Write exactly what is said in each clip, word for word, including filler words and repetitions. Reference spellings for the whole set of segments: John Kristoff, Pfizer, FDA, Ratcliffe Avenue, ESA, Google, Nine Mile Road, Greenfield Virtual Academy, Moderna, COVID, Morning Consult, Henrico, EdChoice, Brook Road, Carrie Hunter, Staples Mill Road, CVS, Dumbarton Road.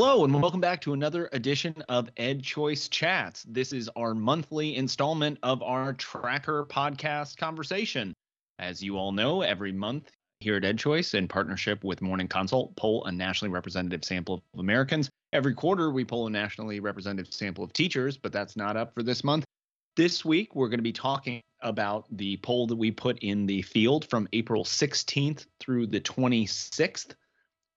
Hello and welcome back to another edition of EdChoice Chats. This is our monthly installment of our Tracker podcast conversation. As you all know, every month here at EdChoice, in partnership with Morning Consult, poll a nationally representative sample of Americans. Every quarter, we poll a nationally representative sample of teachers, but that's not up for this month. This week, we're going to be talking about the poll that we put in the field from April sixteenth through the twenty-sixth.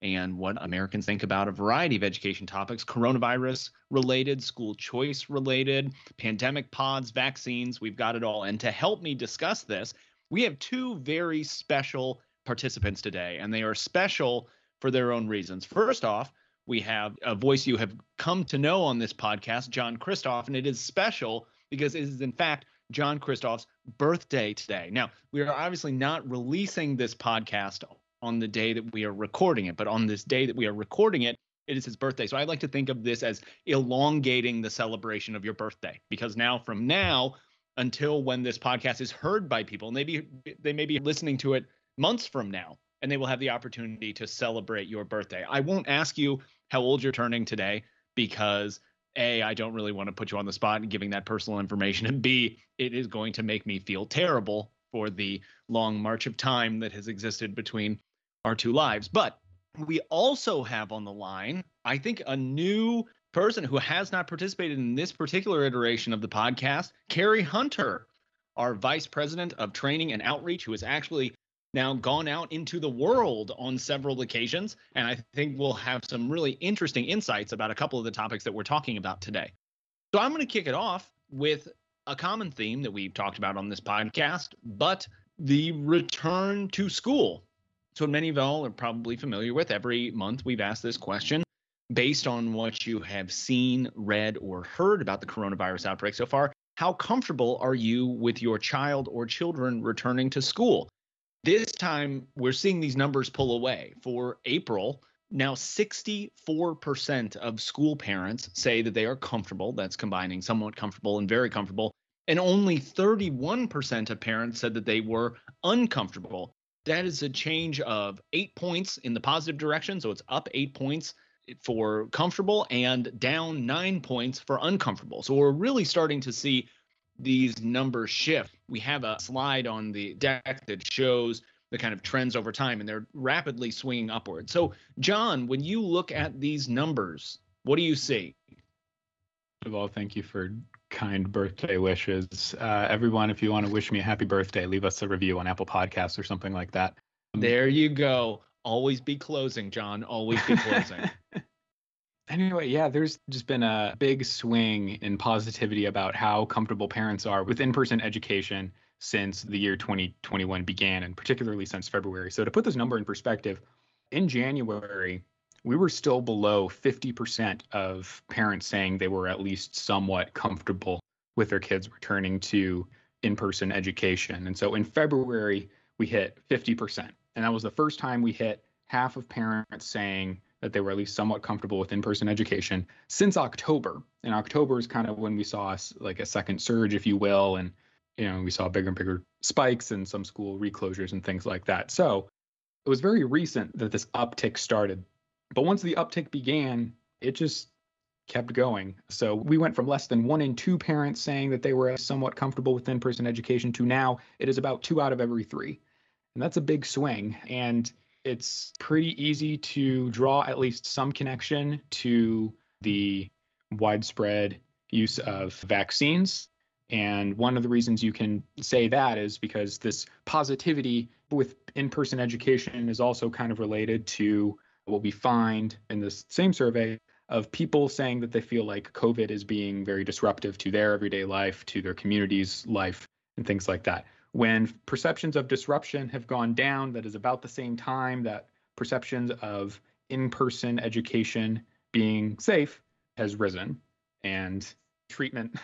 And what Americans think about a variety of education topics: coronavirus related, school choice related, pandemic pods, vaccines, we've got it all. And to help me discuss this, we have two very special participants today, and they are special for their own reasons. First off, we have a voice you have come to know on this podcast, John Kristoff, and it is special because it is, in fact, John Kristoff's birthday today. Now, we are obviously not releasing this podcast on the day that we are recording it, but on this day that we are recording it, it is his birthday. So I like to think of this as elongating the celebration of your birthday, because now from now until when this podcast is heard by people, and maybe they may be listening to it months from now, and they will have the opportunity to celebrate your birthday. I won't ask you how old you're turning today, because A, I don't really want to put you on the spot and giving that personal information, and B, it is going to make me feel terrible for the long march of time that has existed between our two lives. But we also have on the line, I think, a new person who has not participated in this particular iteration of the podcast, Carrie Hunter, our Vice President of Training and Outreach, who has actually now gone out into the world on several occasions. And I think we'll have some really interesting insights about a couple of the topics that we're talking about today. So I'm going to kick it off with a common theme that we've talked about on this podcast, but the return to school. So many of y'all are probably familiar with, every month we've asked this question based on what you have seen, read, or heard about the coronavirus outbreak so far. How comfortable are you with your child or children returning to school? This time, we're seeing these numbers pull away. For April, now sixty-four percent of school parents say that they are comfortable. That's combining somewhat comfortable and very comfortable. And only thirty-one percent of parents said that they were uncomfortable. That is a change of eight points in the positive direction. So it's up eight points for comfortable and down nine points for uncomfortable. So we're really starting to see these numbers shift. We have a slide on the deck that shows the kind of trends over time, and they're rapidly swinging upward. So, John, when you look at these numbers, what do you see? First of all, thank you for kind birthday wishes. Uh, everyone, if you want to wish me a happy birthday, leave us a review on Apple Podcasts or something like that. There you go. Always be closing, John. Always be closing. Anyway, yeah, there's just been a big swing in positivity about how comfortable parents are with in-person education since the year twenty twenty-one began, and particularly since February. So to put this number in perspective, in January, we were still below fifty percent of parents saying they were at least somewhat comfortable with their kids returning to in-person education. And so in February, we hit fifty percent. And that was the first time we hit half of parents saying that they were at least somewhat comfortable with in-person education since October. And October is kind of when we saw like a second surge, if you will. And, you know, we saw bigger and bigger spikes and some school reclosures and things like that. So it was very recent that this uptick started. But once the uptick began, it just kept going. So we went from less than one in two parents saying that they were somewhat comfortable with in-person education to now it is about two out of every three. And that's a big swing. And it's pretty easy to draw at least some connection to the widespread use of vaccines. And one of the reasons you can say that is because this positivity with in-person education is also kind of related to what we find in this same survey of people saying that they feel like COVID is being very disruptive to their everyday life, to their community's life, and things like that. When perceptions of disruption have gone down, that is about the same time that perceptions of in-person education being safe has risen. And treatment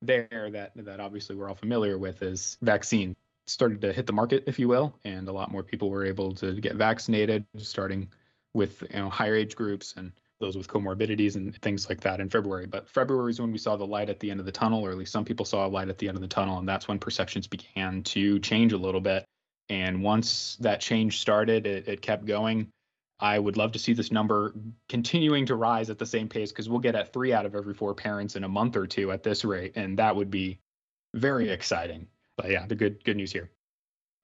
there that, that obviously we're all familiar with is vaccine. Started to hit the market, if you will, and a lot more people were able to get vaccinated, starting with, you know, higher age groups and those with comorbidities and things like that in February. But February is when we saw the light at the end of the tunnel, or at least some people saw a light at the end of the tunnel. And that's when perceptions began to change a little bit. And once that change started, it, it kept going. I would love to see this number continuing to rise at the same pace, because we'll get at three out of every four parents in a month or two at this rate, and that would be very exciting. But yeah, the good good news here.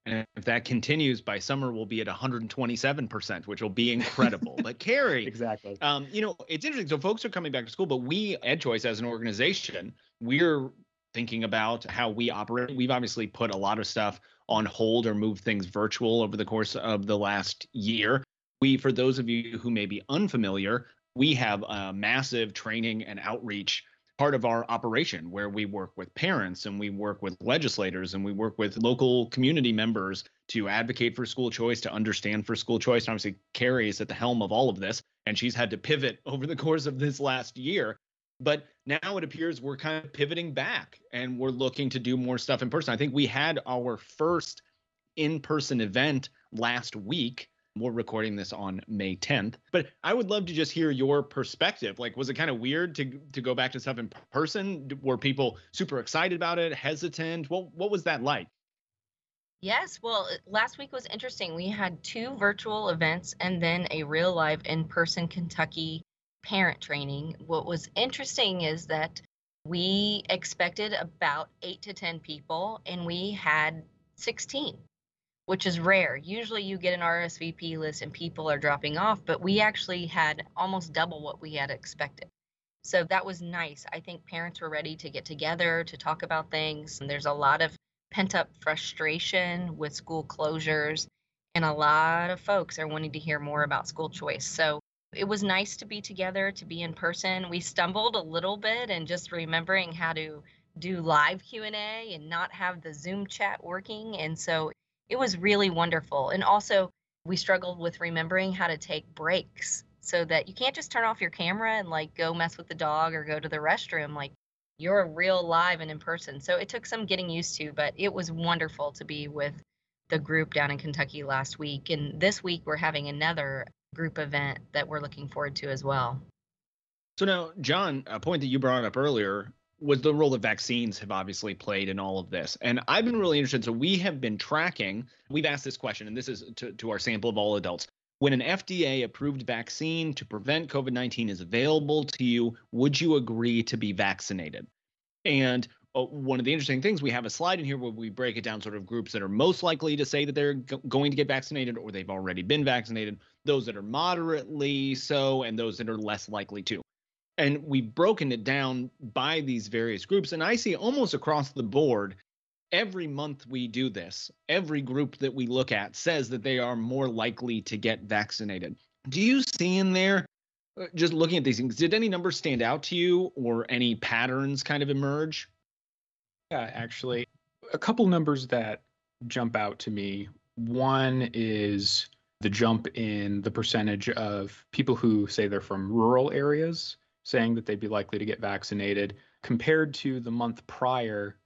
And if that continues, by summer we'll be at one hundred twenty-seven percent, which will be incredible. But Carrie, exactly. Um, you know, it's interesting. So folks are coming back to school, but we, EdChoice as an organization, we're thinking about how we operate. We've obviously put a lot of stuff on hold or moved things virtual over the course of the last year. We, for those of you who may be unfamiliar, we have a massive training and outreach part of our operation where we work with parents and we work with legislators and we work with local community members to advocate for school choice, to understand for school choice. And obviously, Carrie is at the helm of all of this, and she's had to pivot over the course of this last year. But now it appears we're kind of pivoting back and we're looking to do more stuff in person. I think we had our first in-person event last week. We're recording this on May tenth, but I would love to just hear your perspective. Like, was it kind of weird to to go back to stuff in person? Were people super excited about it, hesitant? What, what was that like? Yes, well, last week was interesting. We had two virtual events and then a real live in-person Kentucky parent training. What was interesting is that we expected about eight to ten people, and we had sixteen. Which is rare. Usually you get an R S V P list and people are dropping off, but we actually had almost double what we had expected. So that was nice. I think parents were ready to get together, to talk about things. And there's a lot of pent-up frustration with school closures, and a lot of folks are wanting to hear more about school choice. So it was nice to be together, to be in person. We stumbled a little bit and just remembering how to do live Q and A and not have the Zoom chat working. And so it was really wonderful. And also, we struggled with remembering how to take breaks, so that you can't just turn off your camera and like go mess with the dog or go to the restroom. Like, you're real live and in person. So it took some getting used to, but it was wonderful to be with the group down in Kentucky last week. And this week we're having another group event that we're looking forward to as well. So now, John, a point that you brought up earlier was the role that vaccines have obviously played in all of this. And I've been really interested. So we have been tracking, we've asked this question, and this is to, to our sample of all adults. When an F D A-approved vaccine to prevent COVID nineteen is available to you, would you agree to be vaccinated? And uh, one of the interesting things, we have a slide in here where we break it down sort of groups that are most likely to say that they're go- going to get vaccinated or they've already been vaccinated, those that are moderately so, and those that are less likely to. And we've broken it down by these various groups. And I see almost across the board, every month we do this, every group that we look at says that they are more likely to get vaccinated. Do you see in there, just looking at these things, did any numbers stand out to you or any patterns kind of emerge? Yeah, actually, a couple numbers that jump out to me. One is the jump in the percentage of people who say they're from rural areas, saying that they'd be likely to get vaccinated, compared to the month prior.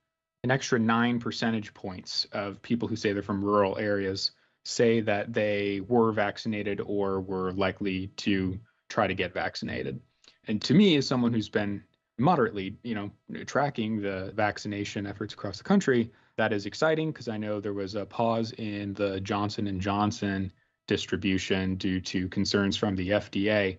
An extra nine percentage points of people who say they're from rural areas say that they were vaccinated or were likely to try to get vaccinated. And to me, as someone who's been moderately, you know, tracking the vaccination efforts across the country, that is exciting, because I know there was a pause in the Johnson and Johnson distribution due to concerns from the F D A.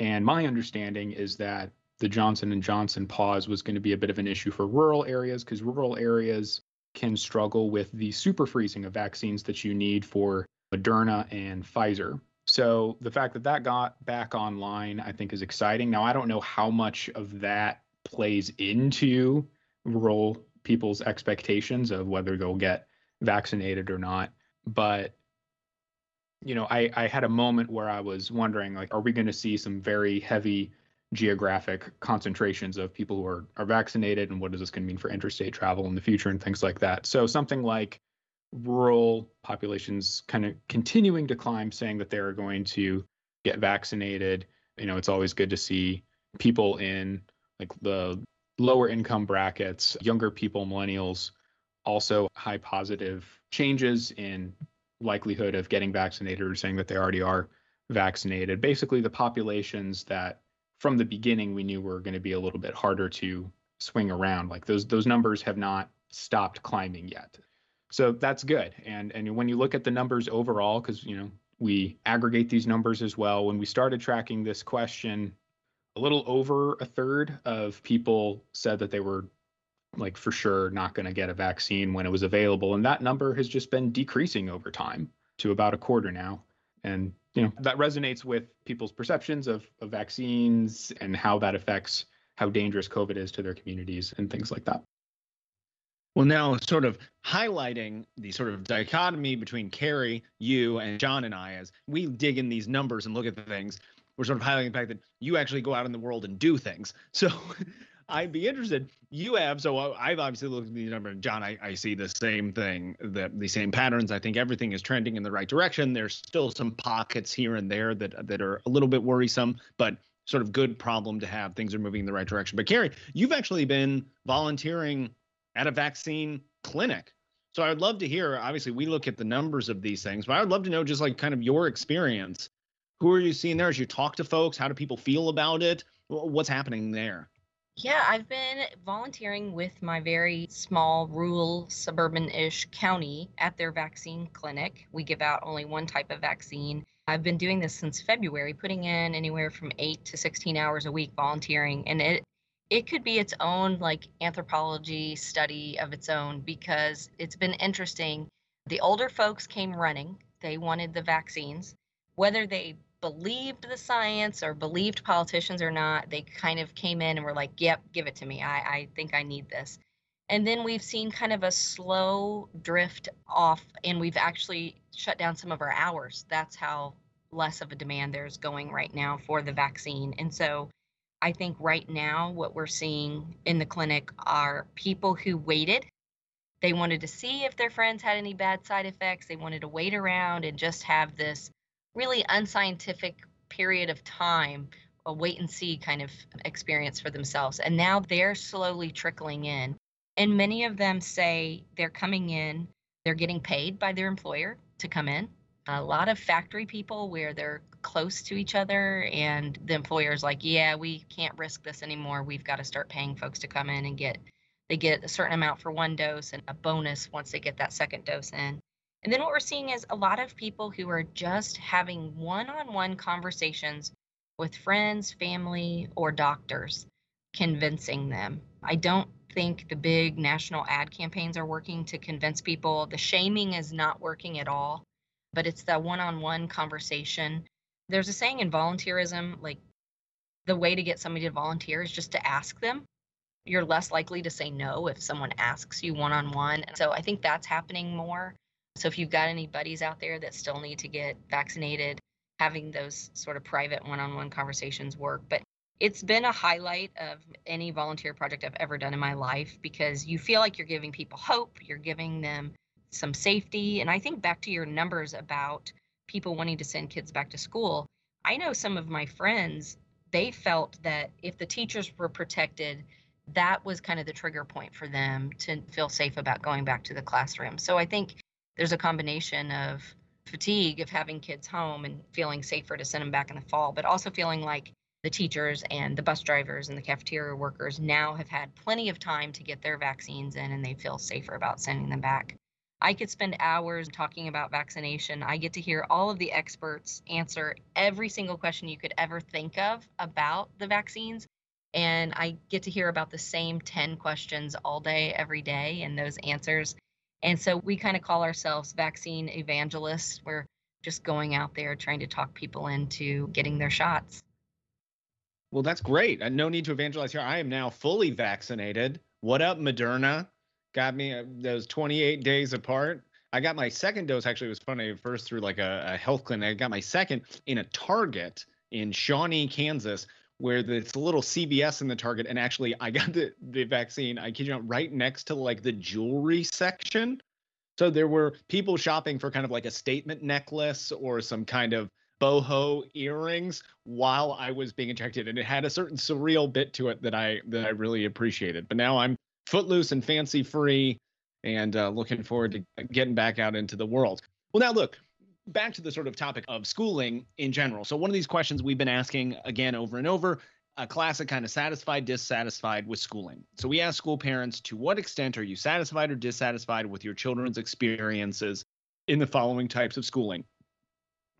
And my understanding is that the Johnson and Johnson pause was going to be a bit of an issue for rural areas, because rural areas can struggle with the super freezing of vaccines that you need for Moderna and Pfizer. So the fact that that got back online, I think, is exciting. Now, I don't know how much of that plays into rural people's expectations of whether they'll get vaccinated or not, but you know, I, I had a moment where I was wondering, like, are we going to see some very heavy geographic concentrations of people who are, are vaccinated, and what is this going to mean for interstate travel in the future and things like that? So something like rural populations kind of continuing to climb, saying that they're going to get vaccinated. You know, it's always good to see people in like the lower income brackets, younger people, millennials, also high positive changes in likelihood of getting vaccinated or saying that they already are vaccinated. Basically, the populations that from the beginning we knew were going to be a little bit harder to swing around, like those those numbers have not stopped climbing yet. So that's good. And and when you look at the numbers overall, because, you know, We aggregate these numbers as well. When we started tracking this question, a little over a third of people said that they were like for sure not going to get a vaccine when it was available. And that number has just been decreasing over time to about a quarter now. And you know, that resonates with people's perceptions of, of vaccines and how that affects how dangerous COVID is to their communities and things like that. Well, now sort of highlighting the sort of dichotomy between Carrie, you, and John and I, as we dig in these numbers and look at the things, we're sort of highlighting the fact that you actually go out in the world and do things. So I'd be interested, you have, so I've obviously looked at these numbers, and John, I, I see the same thing, the, the same patterns. I think everything is trending in the right direction. There's still some pockets here and there that that are a little bit worrisome, but sort of good problem to have. Things are moving in the right direction. But Carrie, you've actually been volunteering at a vaccine clinic. So I would love to hear, obviously we look at the numbers of these things, but I would love to know just like kind of your experience. Who are you seeing there as you talk to folks? How do people feel about it? What's happening there? Yeah, I've been volunteering with my very small rural suburban-ish county at their vaccine clinic. We give out only one type of vaccine. I've been doing this since February, putting in anywhere from eight to sixteen hours a week volunteering, and it It could be its own like anthropology study of its own, because it's been interesting. The older folks came running. They wanted the vaccines. Whether they believed the science or believed politicians or not, they kind of came in and were like, yep, give it to me. I, I think I need this. And then we've seen kind of a slow drift off, and we've actually shut down some of our hours. That's how less of a demand there's going right now for the vaccine. And so I think right now what we're seeing in the clinic are people who waited. They wanted to see if their friends had any bad side effects. They wanted to wait around and just have this really unscientific period of time, a wait and see kind of experience for themselves. And now they're slowly trickling in. And many of them say they're coming in, they're getting paid by their employer to come in. A lot of factory people where they're close to each other and the employer's like, yeah, we can't risk this anymore. We've got to start paying folks to come in and get, they get a certain amount for one dose and a bonus once they get that second dose in. And then what we're seeing is a lot of people who are just having one-on-one conversations with friends, family, or doctors, convincing them. I don't think the big national ad campaigns are working to convince people. The shaming is not working at all. But it's that one-on-one conversation. There's a saying in volunteerism, like the way to get somebody to volunteer is just to ask them. You're less likely to say no if someone asks you one-on-one. And so I think that's happening more. So if you've got any buddies out there that still need to get vaccinated, having those sort of private one-on-one conversations work. But it's been a highlight of any volunteer project I've ever done in my life, because you feel like you're giving people hope, you're giving them some safety. And I think back to your numbers about people wanting to send kids back to school. I know some of my friends, they felt that if the teachers were protected, that was kind of the trigger point for them to feel safe about going back to the classroom. So I think there's a combination of fatigue of having kids home and feeling safer to send them back in the fall, but also feeling like the teachers and the bus drivers and the cafeteria workers now have had plenty of time to get their vaccines in and they feel safer about sending them back. I could spend hours talking about vaccination. I get to hear all of the experts answer every single question you could ever think of about the vaccines. And I get to hear about the same ten questions all day, every day, and those answers. And so we kind of call ourselves vaccine evangelists. We're just going out there trying to talk people into getting their shots. Well, that's great. No need to evangelize here. I am now fully vaccinated. What up, Moderna? Got me those twenty-eight days apart. I got my second dose. Actually, it was funny. First through like a, a health clinic. I got my second in a Target in Shawnee, Kansas, where there's a little C V S in the Target. And actually, I got the, the vaccine, I kid you not, right next to like the jewelry section. So there were people shopping for kind of like a statement necklace or some kind of boho earrings while I was being injected. And it had a certain surreal bit to it that I that I really appreciated. But now I'm footloose and fancy free and uh, looking forward to getting back out into the world. Well, now look, back to the sort of topic of schooling in general. So one of these questions we've been asking again over and over, a classic kind of satisfied, dissatisfied with schooling. So we ask school parents, to what extent are you satisfied or dissatisfied with your children's experiences in the following types of schooling?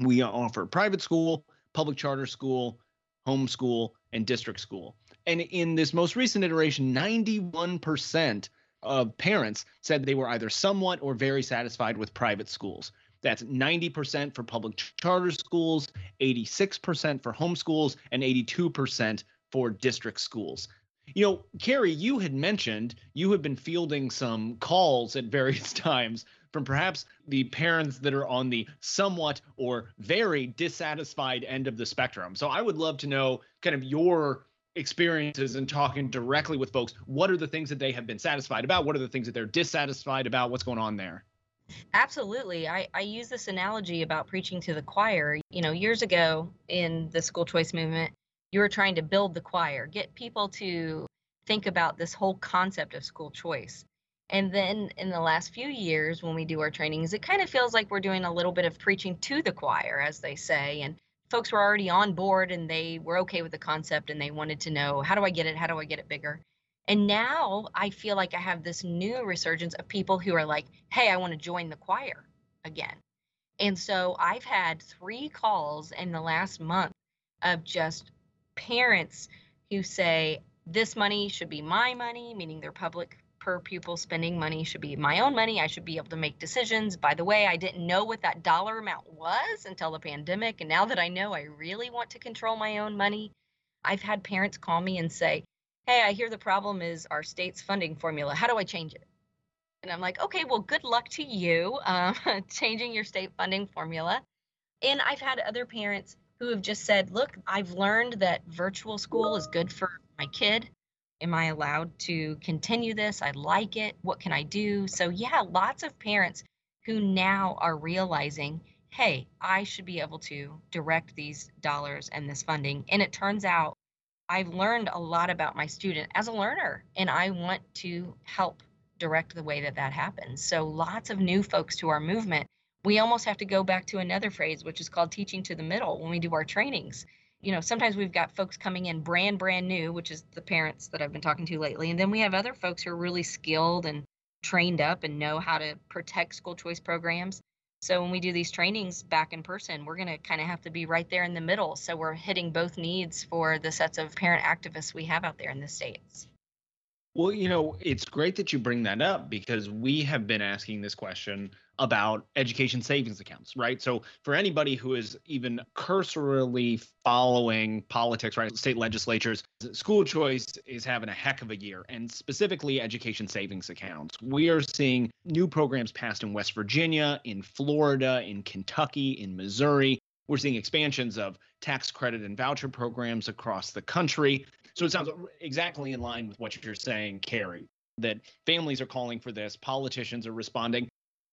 We offer private school, public charter school, homeschool, and district school. And in this most recent iteration, ninety-one percent of parents said they were either somewhat or very satisfied with private schools. That's ninety percent for public charter schools, eighty-six percent for homeschools, and eighty-two percent for district schools. You know, Carrie, you had mentioned you have been fielding some calls at various times from perhaps the parents that are on the somewhat or very dissatisfied end of the spectrum. So I would love to know kind of your experiences and talking directly with folks. What are the things that they have been satisfied about? What are the things that they're dissatisfied about? What's going on there? Absolutely. I, I use this analogy about preaching to the choir. You know, years ago in the school choice movement, you were trying to build the choir, get people to think about this whole concept of school choice. And then in the last few years, when we do our trainings, it kind of feels like we're doing a little bit of preaching to the choir, as they say. And folks were already on board and they were okay with the concept and they wanted to know, how do I get it? How do I get it bigger? And now I feel like I have this new resurgence of people who are like, hey, I want to join the choir again. And so I've had three calls in the last month of just parents who say, this money should be my money, meaning their public per pupil spending money should be my own money. I should be able to make decisions. By the way, I didn't know what that dollar amount was until the pandemic. And now that I know, I really want to control my own money. I've had parents call me and say, hey, I hear the problem is our state's funding formula. How do I change it? And I'm like, okay, well, good luck to you um, changing your state funding formula. And I've had other parents who have just said, look, I've learned that virtual school is good for my kid. Am I allowed to continue this? I like it. What can I do? So yeah, lots of parents who now are realizing, hey, I should be able to direct these dollars and this funding. And it turns out I've learned a lot about my student as a learner, and I want to help direct the way that that happens. So lots of new folks to our movement. We almost have to go back to another phrase, which is called teaching to the middle when we do our trainings. You know, sometimes we've got folks coming in brand, brand new, which is the parents that I've been talking to lately. And then we have other folks who are really skilled and trained up and know how to protect school choice programs. So when we do these trainings back in person, we're going to kind of have to be right there in the middle. So we're hitting both needs for the sets of parent activists we have out there in the states. Well, you know, it's great that you bring that up because we have been asking this question about education savings accounts, right? So for anybody who is even cursorily following politics, right, state legislatures, school choice is having a heck of a year, and specifically education savings accounts. We are seeing new programs passed in West Virginia, in Florida, in Kentucky, in Missouri. We're seeing expansions of tax credit and voucher programs across the country. So it sounds exactly in line with what you're saying, Carrie, that families are calling for this, politicians are responding.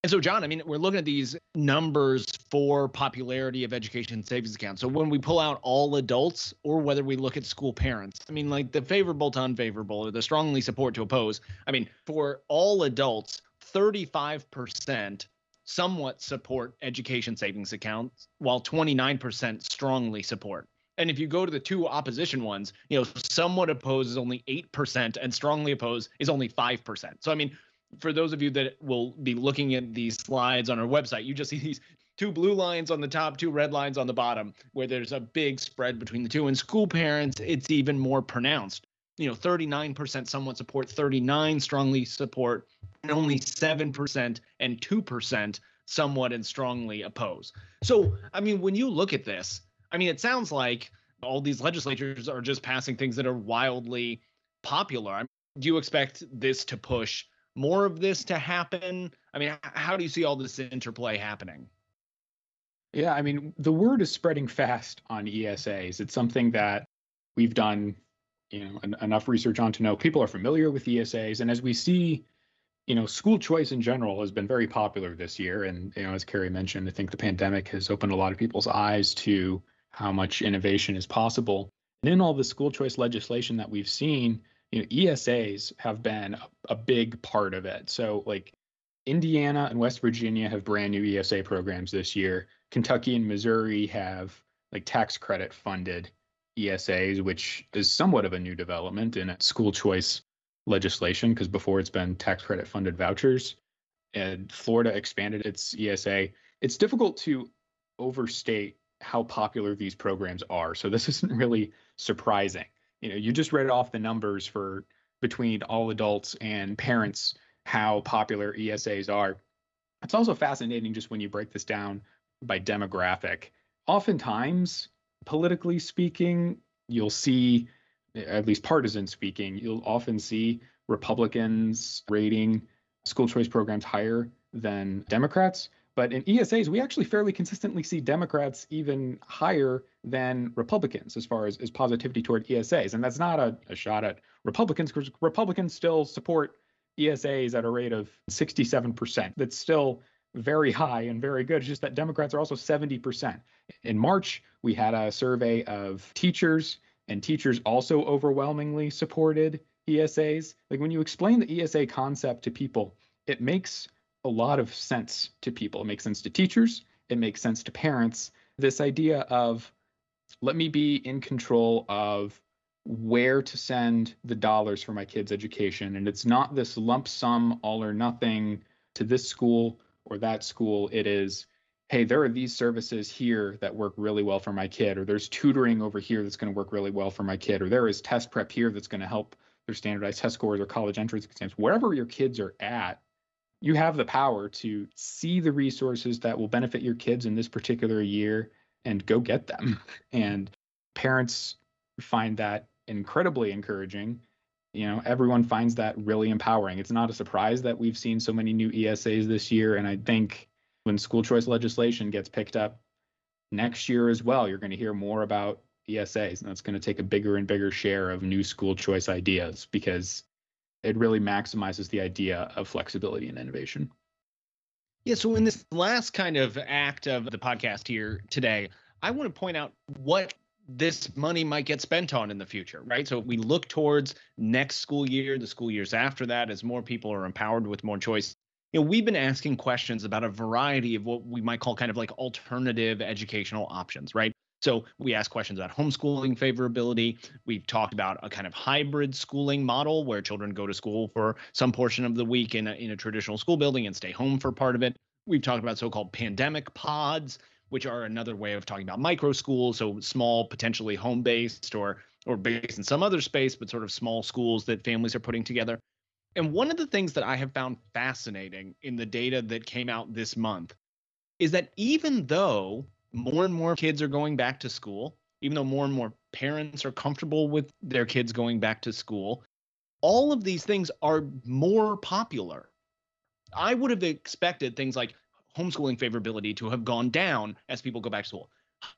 And so, John, I mean, we're looking at these numbers for popularity of education savings accounts. So when we pull out all adults or whether we look at school parents, I mean, like the favorable to unfavorable or the strongly support to oppose. I mean, for all adults, thirty-five percent somewhat support education savings accounts, while twenty-nine percent strongly support. And if you go to the two opposition ones, you know, somewhat opposed is only eight percent and strongly opposed is only five percent. So, I mean, for those of you that will be looking at these slides on our website, you just see these two blue lines on the top, two red lines on the bottom, where there's a big spread between the two. And school parents, it's even more pronounced. You know, thirty-nine percent somewhat support, thirty-nine percent strongly support, and only seven percent and two percent somewhat and strongly oppose. So, I mean, when you look at this, I mean, it sounds like all these legislatures are just passing things that are wildly popular. I mean, do you expect this to push more of this to happen? I mean, how do you see all this interplay happening? Yeah, I mean, the word is spreading fast on E S As. It's something that we've done, you know, en- enough research on to know people are familiar with E S As. And as we see, you know, school choice in general has been very popular this year. And, you know, as Carrie mentioned, I think the pandemic has opened a lot of people's eyes to how much innovation is possible. And in all the school choice legislation that we've seen, you know, E S As have been a, a big part of it. So like Indiana and West Virginia have brand new E S A programs this year. Kentucky and Missouri have like tax credit funded E S As, which is somewhat of a new development in school choice legislation because before it's been tax credit funded vouchers. And Florida expanded its E S A. It's difficult to overstate how popular these programs are. So this isn't really surprising. You know, you just read off the numbers for between all adults and parents, how popular E S As are. It's also fascinating just when you break this down by demographic. Oftentimes, politically speaking, you'll see, at least partisan speaking, you'll often see Republicans rating school choice programs higher than Democrats. But in E S As, we actually fairly consistently see Democrats even higher than Republicans as far as, as positivity toward E S As. And that's not a, a shot at Republicans, because Republicans still support E S As at a rate of sixty-seven percent. That's still very high and very good. It's just that Democrats are also seventy percent. In March, we had a survey of teachers, and teachers also overwhelmingly supported E S As. Like, when you explain the E S A concept to people, it makes a lot of sense to people. It makes sense to teachers. It makes sense to parents. This idea of, let me be in control of where to send the dollars for my kids' education. And it's not this lump sum, all or nothing to this school or that school. It is, hey, there are these services here that work really well for my kid, or there's tutoring over here that's going to work really well for my kid, or there is test prep here that's going to help their standardized test scores or college entrance exams. Wherever your kids are at, you have the power to see the resources that will benefit your kids in this particular year and go get them. And parents find that incredibly encouraging. You know, everyone finds that really empowering. It's not a surprise that we've seen so many new E S As this year. And I think when school choice legislation gets picked up next year as well, you're going to hear more about E S As. And that's going to take a bigger and bigger share of new school choice ideas, because it really maximizes the idea of flexibility and innovation. Yeah. So in this last kind of act of the podcast here today, I want to point out what this money might get spent on in the future, right? So if we look towards next school year, the school years after that, as more people are empowered with more choice, you know, we've been asking questions about a variety of what we might call kind of like alternative educational options, right? So we asked questions about homeschooling favorability. We've talked about a kind of hybrid schooling model where children go to school for some portion of the week in a, in a traditional school building and stay home for part of it. We've talked about so-called pandemic pods, which are another way of talking about micro schools, so small, potentially home-based or or based in some other space, but sort of small schools that families are putting together. And one of the things that I have found fascinating in the data that came out this month is that even though more and more kids are going back to school, even though more and more parents are comfortable with their kids going back to school, all of these things are more popular. I would have expected things like homeschooling favorability to have gone down as people go back to school,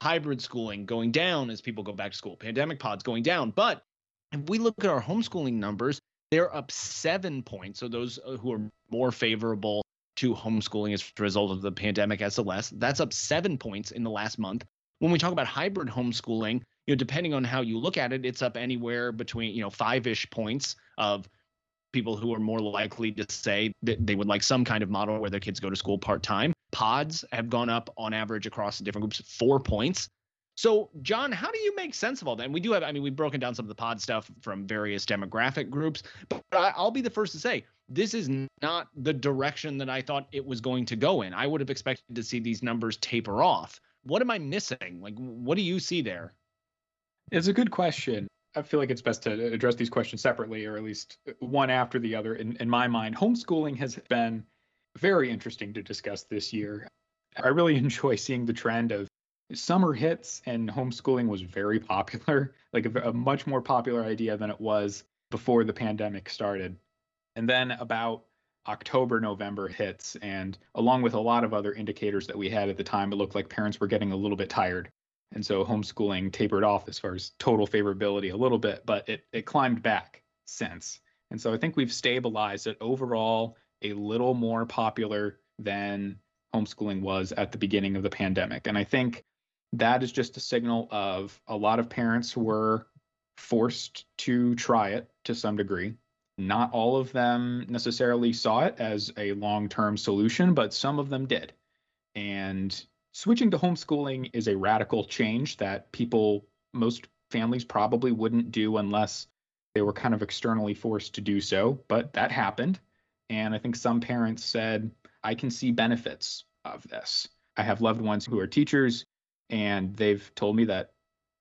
hybrid schooling going down as people go back to school, pandemic pods going down. But if we look at our homeschooling numbers, they're up seven points. So those who are more favorable to homeschooling as a result of the pandemic as the less, that's up seven points in the last month. When we talk about hybrid homeschooling, you know, depending on how you look at it, it's up anywhere between, you know, five-ish points of people who are more likely to say that they would like some kind of model where their kids go to school part-time. Pods have gone up on average across the different groups, four points. So, John, how do you make sense of all that? And we do have, I mean, we've broken down some of the pod stuff from various demographic groups, but I'll be the first to say, this is not the direction that I thought it was going to go in. I would have expected to see these numbers taper off. What am I missing? Like, what do you see there? It's a good question. I feel like it's best to address these questions separately, or at least one after the other. In, in my mind, homeschooling has been very interesting to discuss this year. I really enjoy seeing the trend of summer hits, and homeschooling was very popular, like a, a much more popular idea than it was before the pandemic started. And then about October, November hits, and along with a lot of other indicators that we had at the time, it looked like parents were getting a little bit tired. And so homeschooling tapered off as far as total favorability a little bit, but it, it climbed back since. And so I think we've stabilized it overall a little more popular than homeschooling was at the beginning of the pandemic. And I think that is just a signal of a lot of parents were forced to try it to some degree. Not all of them necessarily saw it as a long-term solution, but some of them did. And switching to homeschooling is a radical change that people, most families probably wouldn't do unless they were kind of externally forced to do so, but that happened. And I think some parents said, I can see benefits of this. I have loved ones who are teachers, and they've told me that,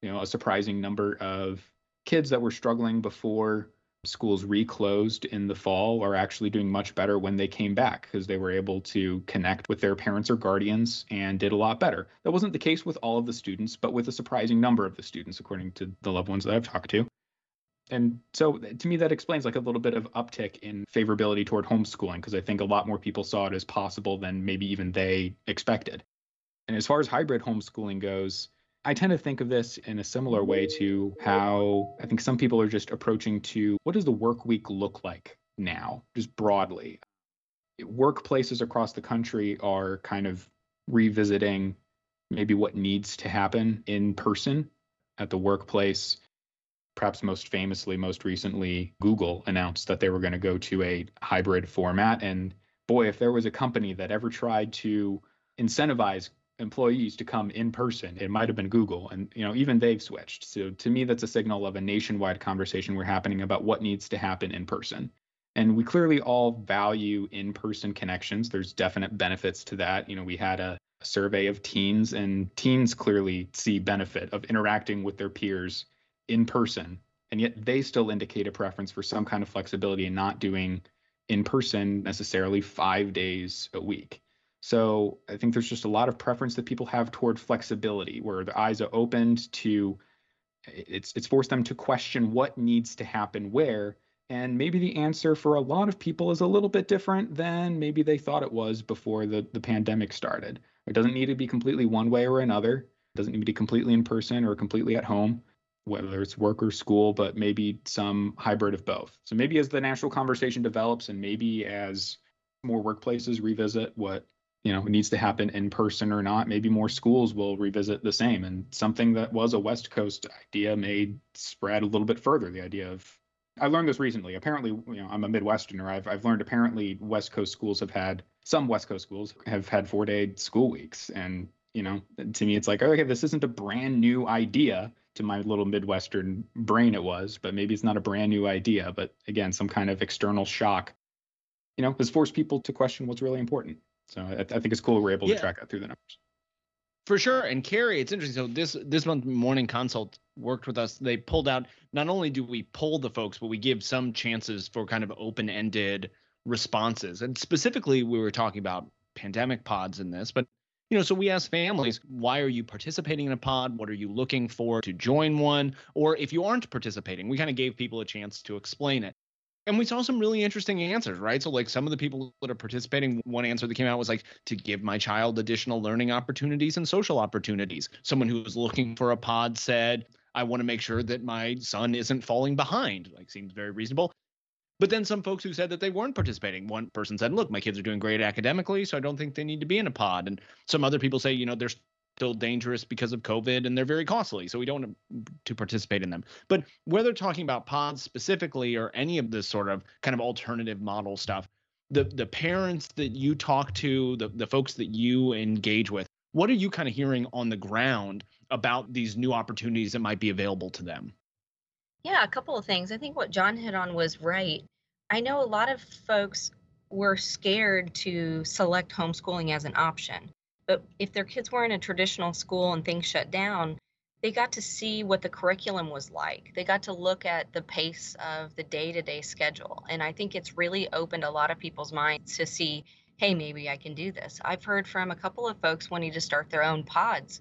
you know, a surprising number of kids that were struggling before schools reclosed in the fall are actually doing much better when they came back because they were able to connect with their parents or guardians and did a lot better. That wasn't the case with all of the students, but with a surprising number of the students, according to the loved ones that I've talked to. And so to me, that explains like a little bit of uptick in favorability toward homeschooling, because I think a lot more people saw it as possible than maybe even they expected. And as far as hybrid homeschooling goes, I tend to think of this in a similar way to how I think some people are just approaching to what does the work week look like now, just broadly. Workplaces across the country are kind of revisiting maybe what needs to happen in person at the workplace. Perhaps most famously, most recently, Google announced that they were going to go to a hybrid format. And boy, if there was a company that ever tried to incentivize employees to come in person, it might have been Google. And, you know, even they've switched. So to me, that's a signal of a nationwide conversation we're happening about what needs to happen in person. And we clearly all value in-person connections. There's definite benefits to that. You know, we had a survey of teens, and teens clearly see benefit of interacting with their peers in person, and yet they still indicate a preference for some kind of flexibility and not doing in person necessarily five days a week. So I think there's just a lot of preference that people have toward flexibility, where their eyes are opened to, it's it's forced them to question what needs to happen where, and maybe the answer for a lot of people is a little bit different than maybe they thought it was before the, the pandemic started. It doesn't need to be completely one way or another. It doesn't need to be completely in person or completely at home, whether it's work or school, but maybe some hybrid of both. So maybe as the national conversation develops and maybe as more workplaces revisit what, you know, needs to happen in person or not, maybe more schools will revisit the same. And something that was a West Coast idea may spread a little bit further. The idea of, I learned this recently. Apparently, you know, I'm a Midwesterner. I've, I've learned apparently West Coast schools have had, some West Coast schools have had four day school weeks. And, you know, to me, it's like, okay, this isn't a brand new idea. To my little Midwestern brain it was, but maybe it's not a brand new idea. But again, some kind of external shock, you know, has forced people to question what's really important. So I, I think it's cool we're able yeah. to track that through the numbers. For sure. And Carrie, it's interesting. So this this month, Morning Consult worked with us. They pulled out, not only do we poll the folks, but we give some chances for kind of open-ended responses. And specifically, we were talking about pandemic pods in this, but you know, so we ask families, why are you participating in a pod? What are you looking for to join one? Or if you aren't participating, we kind of gave people a chance to explain it. And we saw some really interesting answers, right? So like some of the people that are participating, one answer that came out was like, to give my child additional learning opportunities and social opportunities. Someone who was looking for a pod said, I want to make sure that my son isn't falling behind. Like, seems very reasonable. But then some folks who said that they weren't participating, one person said, look, my kids are doing great academically, so I don't think they need to be in a pod. And some other people say, you know, they're still dangerous because of COVID and they're very costly, so we don't want to participate in them. But whether talking about pods specifically or any of this sort of kind of alternative model stuff, the the parents that you talk to, the, the folks that you engage with, what are you kind of hearing on the ground about these new opportunities that might be available to them? Yeah, a couple of things. I think what John hit on was right. I know a lot of folks were scared to select homeschooling as an option, but if their kids were in a traditional school and things shut down, they got to see what the curriculum was like. They got to look at the pace of the day-to-day schedule. And I think it's really opened a lot of people's minds to see, hey, maybe I can do this. I've heard from a couple of folks wanting to start their own pods.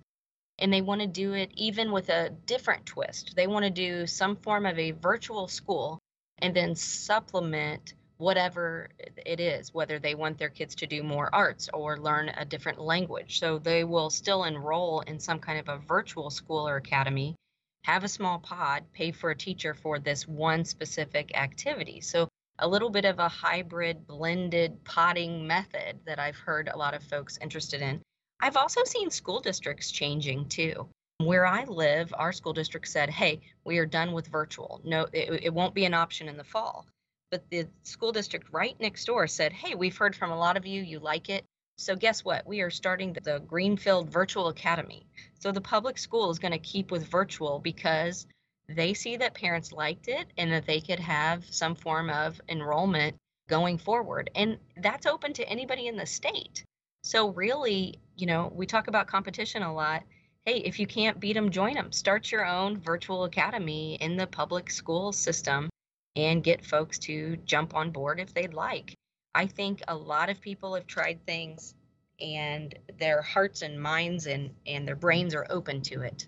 And they want to do it even with a different twist. They want to do some form of a virtual school and then supplement whatever it is, whether they want their kids to do more arts or learn a different language. So they will still enroll in some kind of a virtual school or academy, have a small pod, pay for a teacher for this one specific activity. So a little bit of a hybrid blended podding method that I've heard a lot of folks interested in. I've also seen school districts changing too. Where I live, our school district said, hey, we are done with virtual. No, it, it won't be an option in the fall. But the school district right next door said, hey, we've heard from a lot of you, you like it. So guess what? We are starting the Greenfield Virtual Academy. So the public school is going to keep with virtual because they see that parents liked it and that they could have some form of enrollment going forward. And that's open to anybody in the state. So really, you know, we talk about competition a lot. Hey, if you can't beat them, join them. Start your own virtual academy in the public school system and get folks to jump on board if they'd like. I think a lot of people have tried things and their hearts and minds and, and their brains are open to it.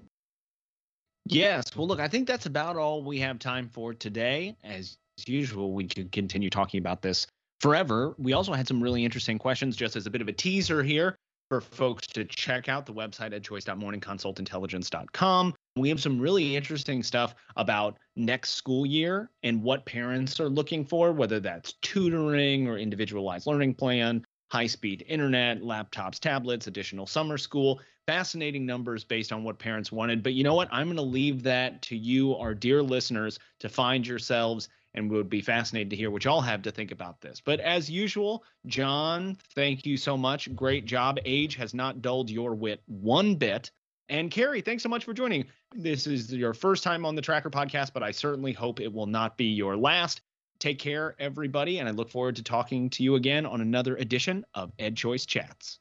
Yes. Well, look, I think that's about all we have time for today. As usual, we could continue talking about this forever. We also had some really interesting questions just as a bit of a teaser here for folks to check out the website at edchoice dot morning consult intelligence dot com. We have some really interesting stuff about next school year and what parents are looking for, whether that's tutoring or individualized learning plan, high-speed internet, laptops, tablets, additional summer school. Fascinating numbers based on what parents wanted. But you know what? I'm going to leave that to you, our dear listeners, to find yourselves. And we would be fascinated to hear what y'all have to think about this. But as usual, John, thank you so much. Great job. Age has not dulled your wit one bit. And Carrie, thanks so much for joining. This is your first time on the Tracker Podcast, but I certainly hope it will not be your last. Take care, everybody, and I look forward to talking to you again on another edition of EdChoice Chats.